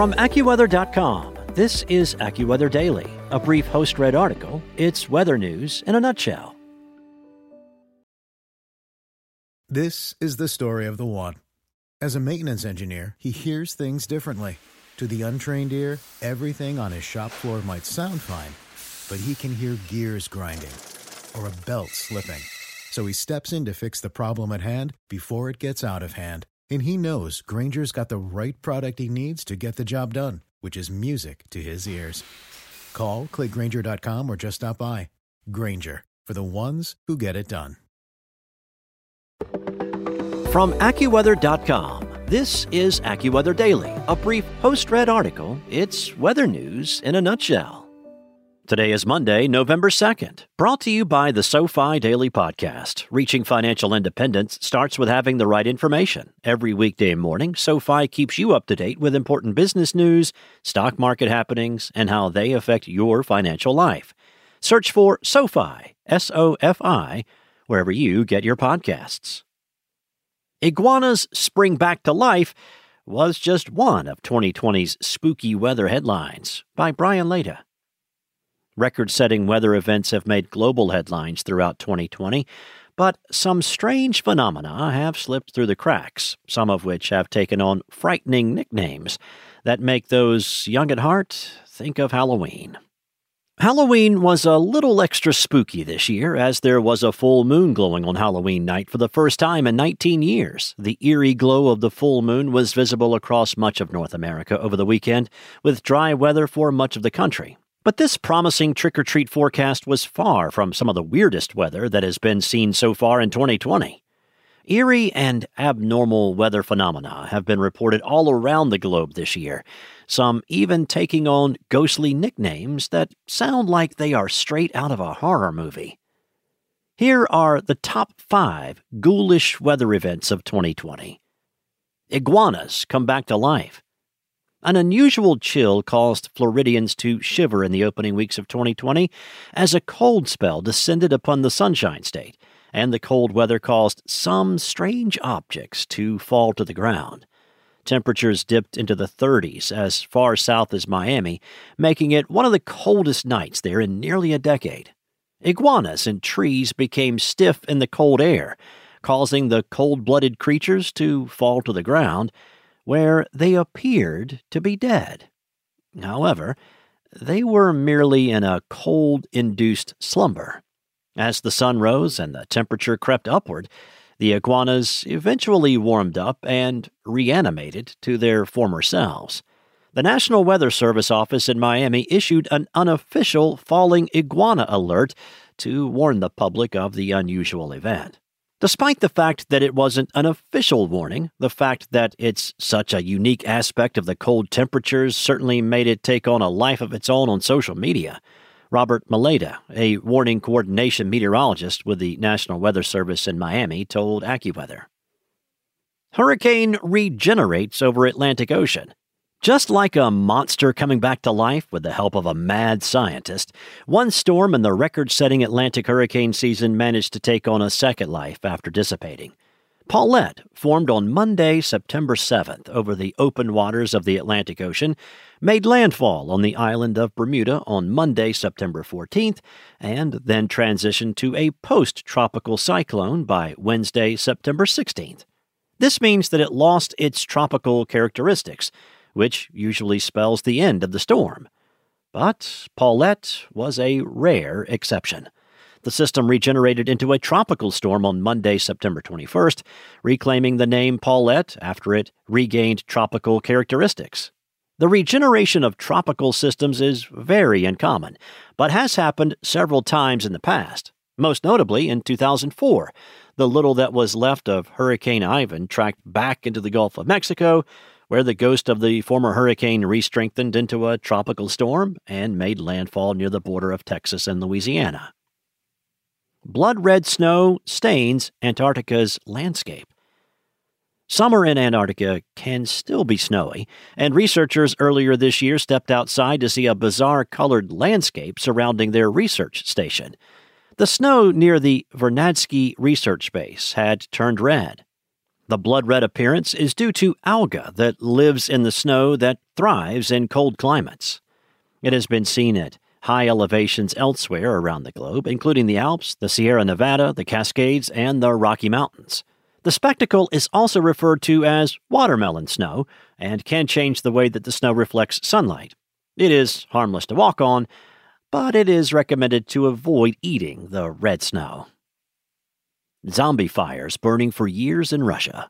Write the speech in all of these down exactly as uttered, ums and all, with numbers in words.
From AccuWeather dot com, this is AccuWeather Daily, a brief host-read article. It's weather news in a nutshell. This is the story of the one. As a maintenance engineer, he hears things differently. To the untrained ear, everything on his shop floor might sound fine, but he can hear gears grinding or a belt slipping. So he steps in to fix the problem at hand before it gets out of hand. And he knows Granger's got the right product he needs to get the job done, which is music to his ears. Call, click Granger dot com, or just stop by. Granger, for the ones who get it done. From AccuWeather dot com, this is AccuWeather Daily, a brief host-read article. It's weather news in a nutshell. Today is Monday, November second, brought to you by the SoFi Daily Podcast. Reaching financial independence starts with having the right information. Every weekday morning, SoFi keeps you up to date with important business news, stock market happenings, and how they affect your financial life. Search for SoFi, S O F I, wherever you get your podcasts. Iguanas spring back to life was just one of twenty twenty's spooky weather headlines by Brian Lata. Record-setting weather events have made global headlines throughout twenty twenty, but some strange phenomena have slipped through the cracks, some of which have taken on frightening nicknames that make those young at heart think of Halloween. Halloween was a little extra spooky this year, as there was a full moon glowing on Halloween night for the first time in nineteen years. The eerie glow of the full moon was visible across much of North America over the weekend, with dry weather for much of the country. But this promising trick-or-treat forecast was far from some of the weirdest weather that has been seen so far in twenty twenty. Eerie and abnormal weather phenomena have been reported all around the globe this year, some even taking on ghostly nicknames that sound like they are straight out of a horror movie. Here are the top five ghoulish weather events of twenty twenty. Iguanas come back to life. An unusual chill caused Floridians to shiver in the opening weeks of twenty twenty as a cold spell descended upon the Sunshine State, and the cold weather caused some strange objects to fall to the ground. Temperatures dipped into the thirties as far south as Miami, making it one of the coldest nights there in nearly a decade. Iguanas and trees became stiff in the cold air, causing the cold-blooded creatures to fall to the ground, where they appeared to be dead. However, they were merely in a cold-induced slumber. As the sun rose and the temperature crept upward, the iguanas eventually warmed up and reanimated to their former selves. The National Weather Service office in Miami issued an unofficial falling iguana alert to warn the public of the unusual event. Despite the fact that it wasn't an official warning, the fact that it's such a unique aspect of the cold temperatures certainly made it take on a life of its own on social media. Robert Maleda, a warning coordination meteorologist with the National Weather Service in Miami, told AccuWeather. Hurricane regenerates over Atlantic Ocean. Just like a monster coming back to life with the help of a mad scientist, one storm in the record-setting Atlantic hurricane season managed to take on a second life after dissipating. Paulette formed on Monday, September seventh, over the open waters of the Atlantic Ocean, made landfall on the island of Bermuda on Monday, September fourteenth, and then transitioned to a post-tropical cyclone by Wednesday, September sixteenth. This means that it lost its tropical characteristics, which usually spells the end of the storm. But Paulette was a rare exception. The system regenerated into a tropical storm on Monday, September twenty-first, reclaiming the name Paulette after it regained tropical characteristics. The regeneration of tropical systems is very uncommon, but has happened several times in the past, most notably in two thousand four. The little that was left of Hurricane Ivan tracked back into the Gulf of Mexico, where the ghost of the former hurricane re-strengthened into a tropical storm and made landfall near the border of Texas and Louisiana. Blood-red snow stains Antarctica's landscape. Summer in Antarctica can still be snowy, and researchers earlier this year stepped outside to see a bizarre colored landscape surrounding their research station. The snow near the Vernadsky Research Base had turned red. The blood red appearance is due to alga that lives in the snow that thrives in cold climates. It has been seen at high elevations elsewhere around the globe, including the Alps, the Sierra Nevada, the Cascades, and the Rocky Mountains. The spectacle is also referred to as watermelon snow and can change the way that the snow reflects sunlight. It is harmless to walk on, but it is recommended to avoid eating the red snow. Zombie fires burning for years in Russia.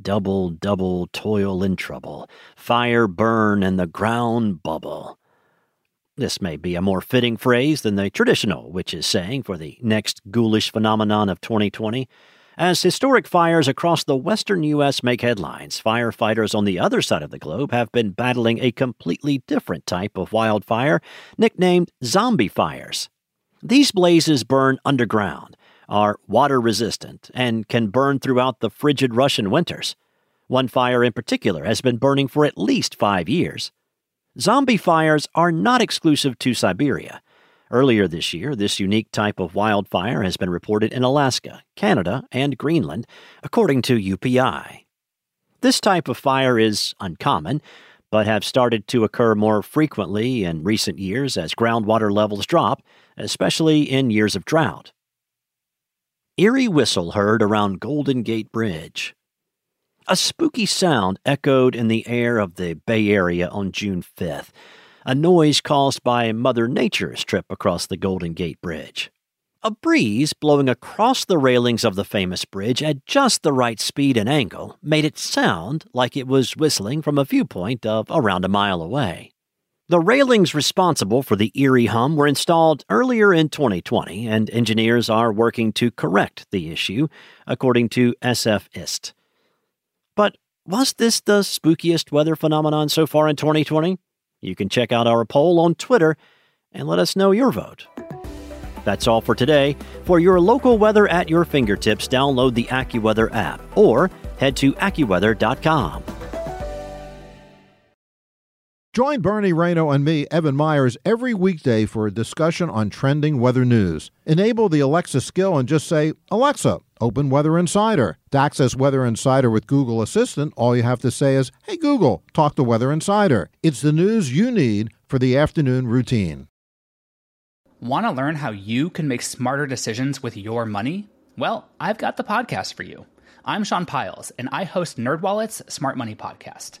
Double, double, toil and trouble. Fire burn and the ground bubble. This may be a more fitting phrase than the traditional witches' saying for the next ghoulish phenomenon of twenty twenty. As historic fires across the western U S make headlines, firefighters on the other side of the globe have been battling a completely different type of wildfire, nicknamed zombie fires. These blazes burn underground, are water-resistant, and can burn throughout the frigid Russian winters. One fire in particular has been burning for at least five years. Zombie fires are not exclusive to Siberia. Earlier this year, this unique type of wildfire has been reported in Alaska, Canada, and Greenland, according to U P I. This type of fire is uncommon, but have started to occur more frequently in recent years as groundwater levels drop, especially in years of drought. Eerie whistle heard around Golden Gate Bridge. A spooky sound echoed in the air of the Bay Area on June fifth. A noise caused by Mother Nature's trip across the Golden Gate Bridge. A breeze blowing across the railings of the famous bridge at just the right speed and angle made it sound like it was whistling from a viewpoint of around a mile away. The railings responsible for the eerie hum were installed earlier in twenty twenty, and engineers are working to correct the issue, according to S F I S T. But was this the spookiest weather phenomenon so far in twenty twenty? You can check out our poll on Twitter and let us know your vote. That's all for today. For your local weather at your fingertips, download the AccuWeather app or head to AccuWeather dot com. Join Bernie Reno and me, Evan Myers, every weekday for a discussion on trending weather news. Enable the Alexa skill and just say, "Alexa, open Weather Insider." To access Weather Insider with Google Assistant, all you have to say is, "Hey Google, talk to Weather Insider." It's the news you need for the afternoon routine. Want to learn how you can make smarter decisions with your money? Well, I've got the podcast for you. I'm Sean Piles, and I host NerdWallet's Smart Money Podcast.